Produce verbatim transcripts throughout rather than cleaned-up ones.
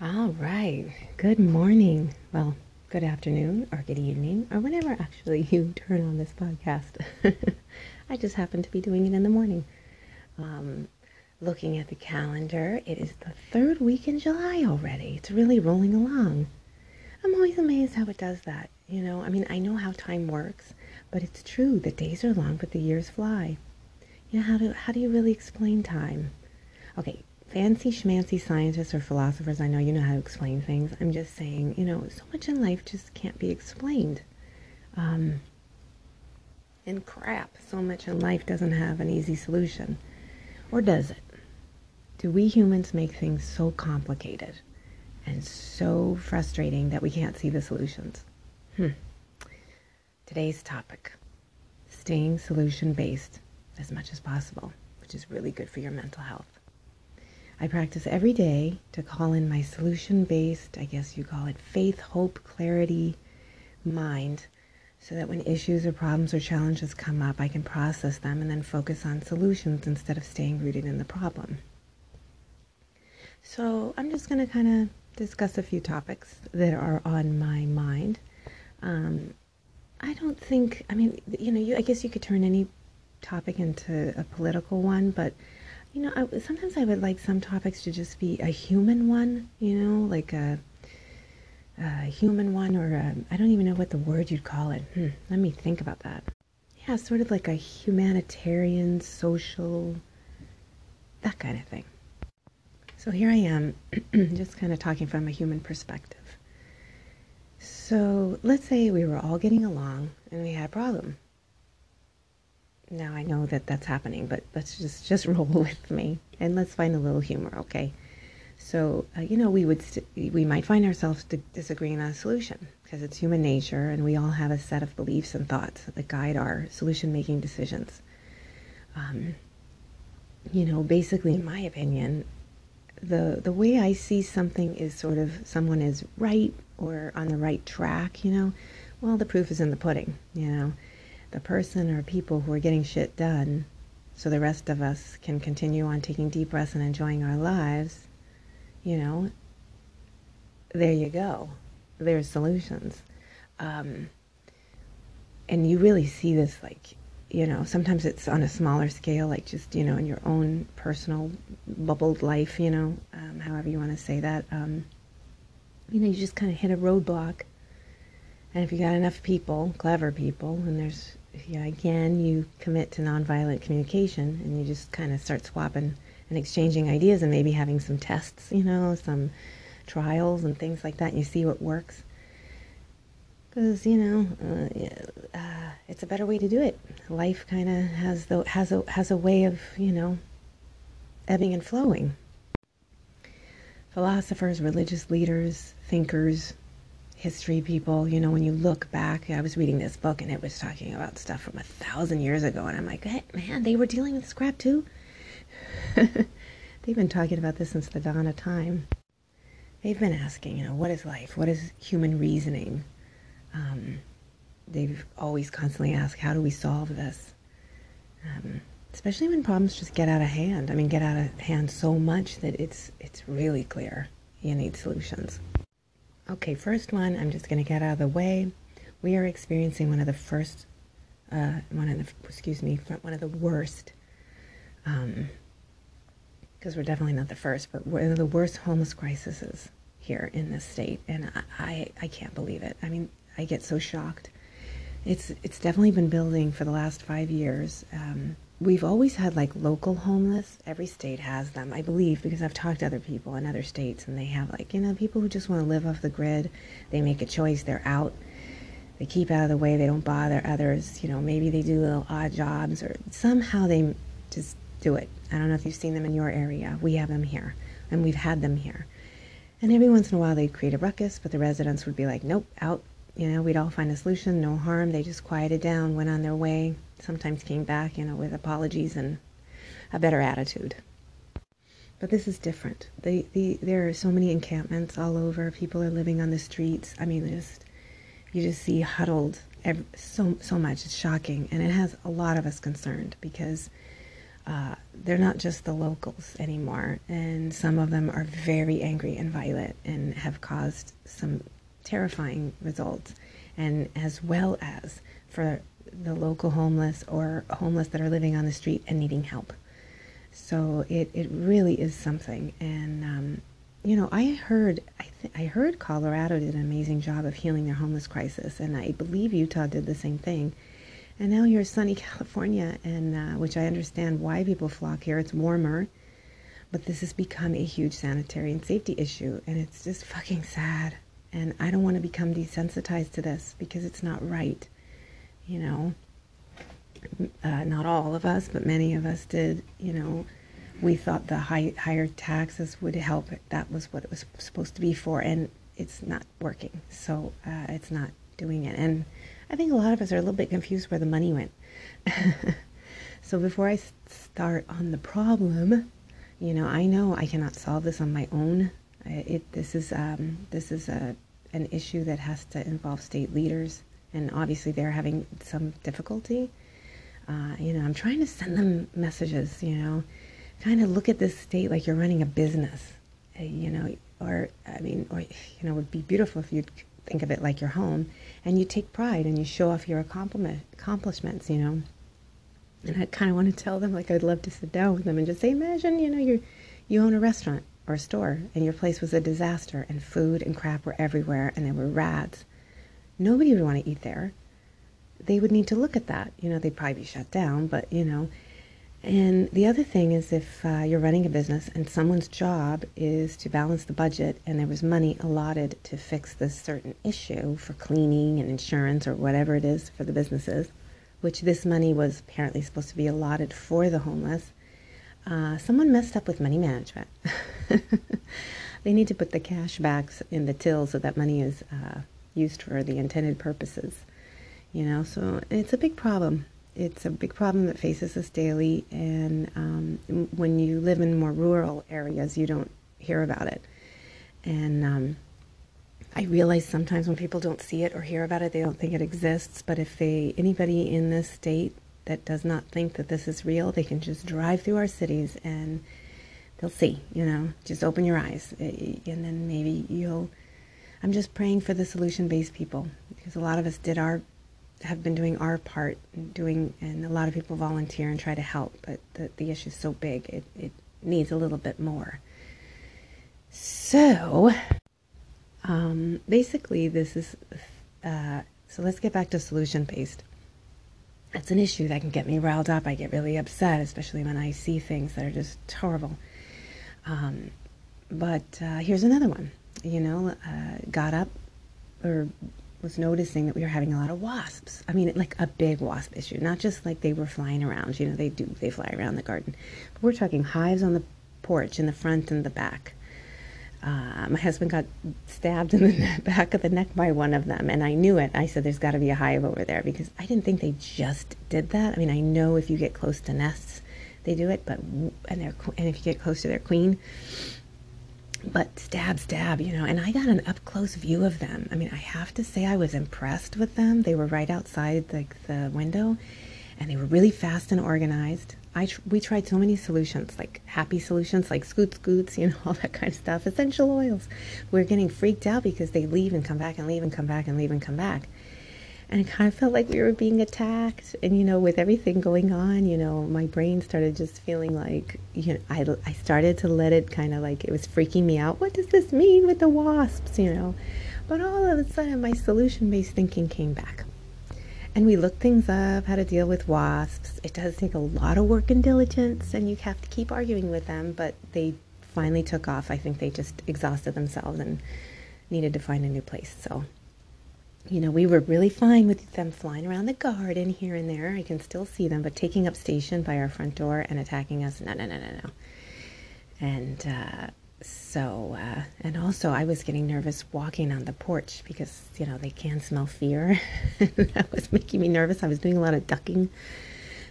All right, good morning. Well, good afternoon or good evening or whenever actually you turn on this podcast. I just happen to be doing it in the morning. Um, looking at the calendar, it is the third week in July already. It's really rolling along. I'm always amazed how it does that. You know, I mean, I know how time works, but it's true. The days are long, but the years fly. You know, how do, how do you really explain time? Okay. Fancy schmancy scientists or philosophers, I know you know how to explain things. I'm just saying, you know, so much in life just can't be explained. Um, and crap, so much in life doesn't have an easy solution. Or does it? Do we humans make things so complicated and so frustrating that we can't see the solutions? Hmm. Today's topic, staying solution-based as much as possible, which is really good for your mental health. I practice every day to call in my solution-based, I guess you call it faith, hope, clarity, mind, so that when issues or problems or challenges come up, I can process them and then focus on solutions instead of staying rooted in the problem. So I'm just going to kind of discuss a few topics that are on my mind. Um, I don't think, I mean, you know, you, I guess you could turn any topic into a political one, but you know, I, sometimes I would like some topics to just be a human one, you know, like a, a human one or a, I don't even know what the word you'd call it. Hmm, let me think about that. Yeah, sort of like a humanitarian, social, that kind of thing. So here I am, just kind of talking from a human perspective. So let's say we were all getting along and we had a problem. Now I know that that's happening, but let's just, just roll with me and let's find a little humor, okay? So, uh, you know, we would st- we might find ourselves d- disagreeing on a solution because it's human nature and we all have a set of beliefs and thoughts that guide our solution-making decisions. Um, you know, basically, in my opinion, the the way I see something is sort of someone is right or on the right track, you know? Well, the proof is in the pudding, you know? The person or people who are getting shit done so the rest of us can continue on taking deep breaths and enjoying our lives, you know, there you go. There's solutions. Um, and you really see this, like, you know, sometimes it's on a smaller scale, like just, you know, in your own personal bubbled life, you know, um, however you want to say that. Um, you know, you just kind of hit a roadblock. And if you got enough people, clever people, and there's, yeah, again, you commit to nonviolent communication and you just kind of start swapping and exchanging ideas and maybe having some tests, you know, some trials and things like that, and you see what works. Because, you know, uh, uh, it's a better way to do it. Life kind of has the, has a, has a way of, you know, ebbing and flowing. Philosophers, religious leaders, thinkers, history people, you know, when you look back, I was reading this book and it was talking about stuff from a thousand years ago. And I'm like, hey, man, they were dealing with this crap too. They've been talking about this since the dawn of time. They've been asking, you know, what is life? What is human reasoning? Um, they've always constantly asked, how do we solve this? Um, especially when problems just get out of hand. I mean, get out of hand so much that it's it's really clear you need solutions. Okay, first one, I'm just going to get out of the way. We are experiencing one of the first, uh, one of the, excuse me, one of the worst, um, because we're definitely not the first, but one of the worst homeless crises here in this state. And I, I, I can't believe it. I mean, I get so shocked. It's, it's definitely been building for the last five years. Um, we've always had like local homeless. Every state has them, I believe, because I've talked to other people in other states and they have like, you know, people who just want to live off the grid. They make a choice. They're out. They keep out of the way. They don't bother others. You know, maybe they do little odd jobs or somehow they just do it. I don't know if you've seen them in your area. We have them here and we've had them here. And every once in a while they'd create a ruckus, but the residents would be like, nope, out. You know, we'd all find a solution, no harm. They just quieted down, went on their way. Sometimes came back, you know, with apologies and a better attitude. But this is different. They, the, there are so many encampments all over. People are living on the streets. I mean, just you just see huddled every, so so much. It's shocking, and it has a lot of us concerned because uh, they're not just the locals anymore. And some of them are very angry and violent and have caused some terrifying results. And as well as for the local homeless or homeless that are living on the street and needing help. So it, it really is something. And, um, you know, I heard I, th- I heard Colorado did an amazing job of healing their homeless crisis, and I believe Utah did the same thing. And now here's sunny California, and uh, which I understand why people flock here. It's warmer, but this has become a huge sanitary and safety issue, and it's just fucking sad. And I don't want to become desensitized to this because it's not right. You know, uh, not all of us, but many of us did, you know, we thought the high, higher taxes would help. That was what it was supposed to be for, and it's not working. So uh, it's not doing it. And I think a lot of us are a little bit confused where the money went. So before I start on the problem, you know, I know I cannot solve this on my own. It, this is um, this is a, an issue that has to involve state leaders, and obviously they're having some difficulty. Uh, you know, I'm trying to send them messages, you know, kind of look at this state like you're running a business, uh, you know, or, I mean, or, you know, it would be beautiful if you'd think of it like your home, and you take pride and you show off your accomplishments, you know. And I kind of want to tell them, like, I'd love to sit down with them and just say, imagine, you know, you you own a restaurant or a store, and your place was a disaster, and food and crap were everywhere, and there were rats. Nobody would want to eat there. They would need to look at that. You know, they'd probably be shut down, but, you know. And the other thing is if uh, you're running a business and someone's job is to balance the budget, and there was money allotted to fix this certain issue for cleaning and insurance or whatever it is for the businesses, which this money was apparently supposed to be allotted for the homeless, uh, someone messed up with money management. They need to put the cash backs in the till so that money is... Uh, used for the intended purposes, you know, so it's a big problem. It's a big problem that faces us daily, and um, when you live in more rural areas, you don't hear about it. And um, I realize sometimes when people don't see it or hear about it, they don't think it exists, but if they, anybody in this state that does not think that this is real, they can just drive through our cities and they'll see, you know, just open your eyes, and then maybe you'll... I'm just praying for the solution-based people, because a lot of us did our, have been doing our part, doing, and a lot of people volunteer and try to help, but the, the issue is so big, it, it needs a little bit more. So, um, basically this is, uh, so let's get back to solution-based. That's an issue that can get me riled up. I get really upset, especially when I see things that are just horrible. Um, but uh, here's another one. You know, uh, got up or was noticing that we were having a lot of wasps. I mean, like a big wasp issue, not just like they were flying around, you know, they do, they fly around the garden. But we're talking hives on the porch in the front and the back. Uh, my husband got stabbed in the back of the neck by one of them, and I knew it. I said, there's got to be a hive over there, because I didn't think they just did that. I mean, I know if you get close to nests, they do it, but, and they're, and if you get close to their queen, but stab, stab, you know, and I got an up-close view of them. I mean, I have to say I was impressed with them. They were right outside the, the window, and they were really fast and organized. I tr- we tried so many solutions, like happy solutions, like scoot scoots, you know, all that kind of stuff, essential oils. We were getting freaked out because they leave and come back and leave and come back and leave and come back. And it kind of felt like we were being attacked. And, you know, with everything going on, you know, my brain started just feeling like, you know, I, I started to let it kind of like, it was freaking me out. What does this mean with the wasps, you know? But all of a sudden, my solution-based thinking came back. And we looked things up, how to deal with wasps. It does take a lot of work and diligence, and you have to keep arguing with them. But they finally took off. I think they just exhausted themselves and needed to find a new place, so... You know, we were really fine with them flying around the garden here and there. I can still see them, but taking up station by our front door and attacking us, no, no, no, no, no. And uh, so, uh, and also I was getting nervous walking on the porch because, you know, they can smell fear. That was making me nervous. I was doing a lot of ducking.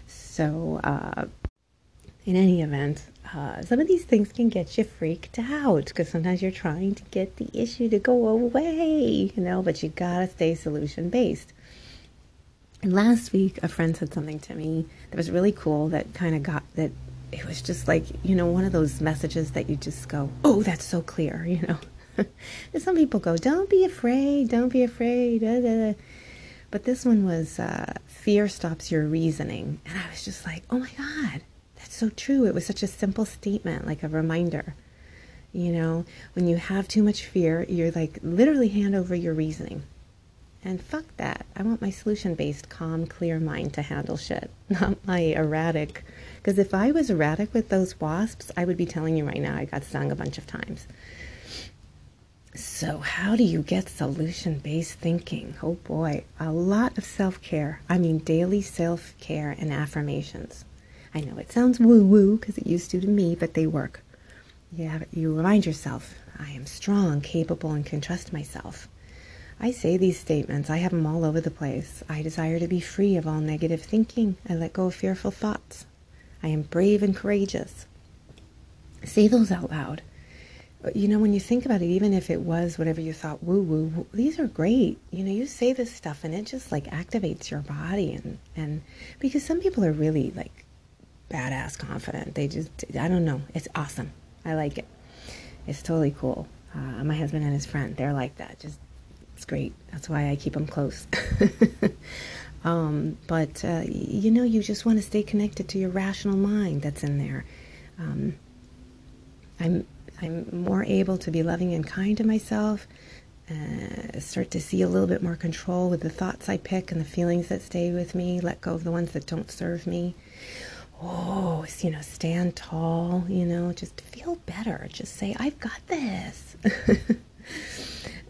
So, uh, in any event, uh, some of these things can get you freaked out because sometimes you're trying to get the issue to go away, you know, but you gotta stay solution-based. And last week, a friend said something to me that was really cool that kind of got, that it was just like, you know, one of those messages that you just go, oh, that's so clear, you know. And some people go, don't be afraid, don't be afraid. Da, da, da. But this one was, uh, fear stops your reasoning. And I was just like, oh my God, that's so true. It was such a simple statement, like a reminder. You know, when you have too much fear, you're like, literally hand over your reasoning. And fuck that. I want my solution-based, calm, clear mind to handle shit, not my erratic. Because if I was erratic with those wasps, I would be telling you right now I got stung a bunch of times. So how do you get solution-based thinking? Oh boy, a lot of self-care. I mean, daily self-care and affirmations. I know it sounds woo-woo because it used to to me, but they work. Yeah, you remind yourself, I am strong, capable, and can trust myself. I say these statements. I have them all over the place. I desire to be free of all negative thinking. I let go of fearful thoughts. I am brave and courageous. Say those out loud. You know, when you think about it, even if it was whatever you thought, woo, woo, woo, these are great. You know, you say this stuff and it just like activates your body. And, and because some people are really like badass confident. They just, I don't know. It's awesome. I like it. It's totally cool. Uh, my husband and his friend, they're like that. Just, it's great. That's why I keep them close. um, but, uh, you know, you just want to stay connected to your rational mind that's in there. Um, I'm, I'm more able to be loving and kind to myself, uh, start to see a little bit more control with the thoughts I pick and the feelings that stay with me, let go of the ones that don't serve me. Oh, you know, stand tall, you know, just feel better. Just say, I've got this.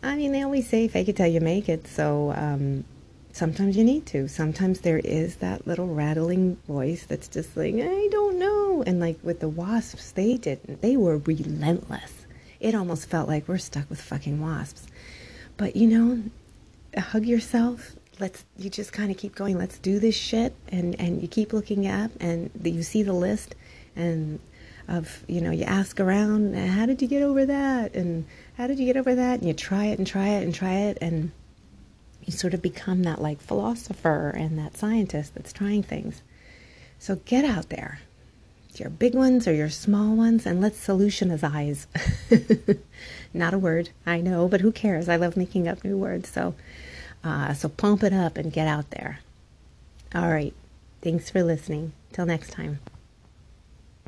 I mean, they always say, fake it till you make it. So um, sometimes you need to. Sometimes there is that little rattling voice that's just like, I don't know. And like with the wasps, they didn't. They were relentless. It almost felt like we're stuck with fucking wasps. But, you know, hug yourself. Let's, you just kind of keep going. Let's do this shit. And, and you keep looking up and the, you see the list and of, you know, you ask around, how did you get over that? And how did you get over that? And you try it and try it and try it. And you sort of become that like philosopher and that scientist that's trying things. So get out there. Your big ones or your small ones, and let's solutionize. Not a word, I know, but who cares? I love making up new words, so uh, so pump it up and get out there. All right, thanks for listening. Till next time.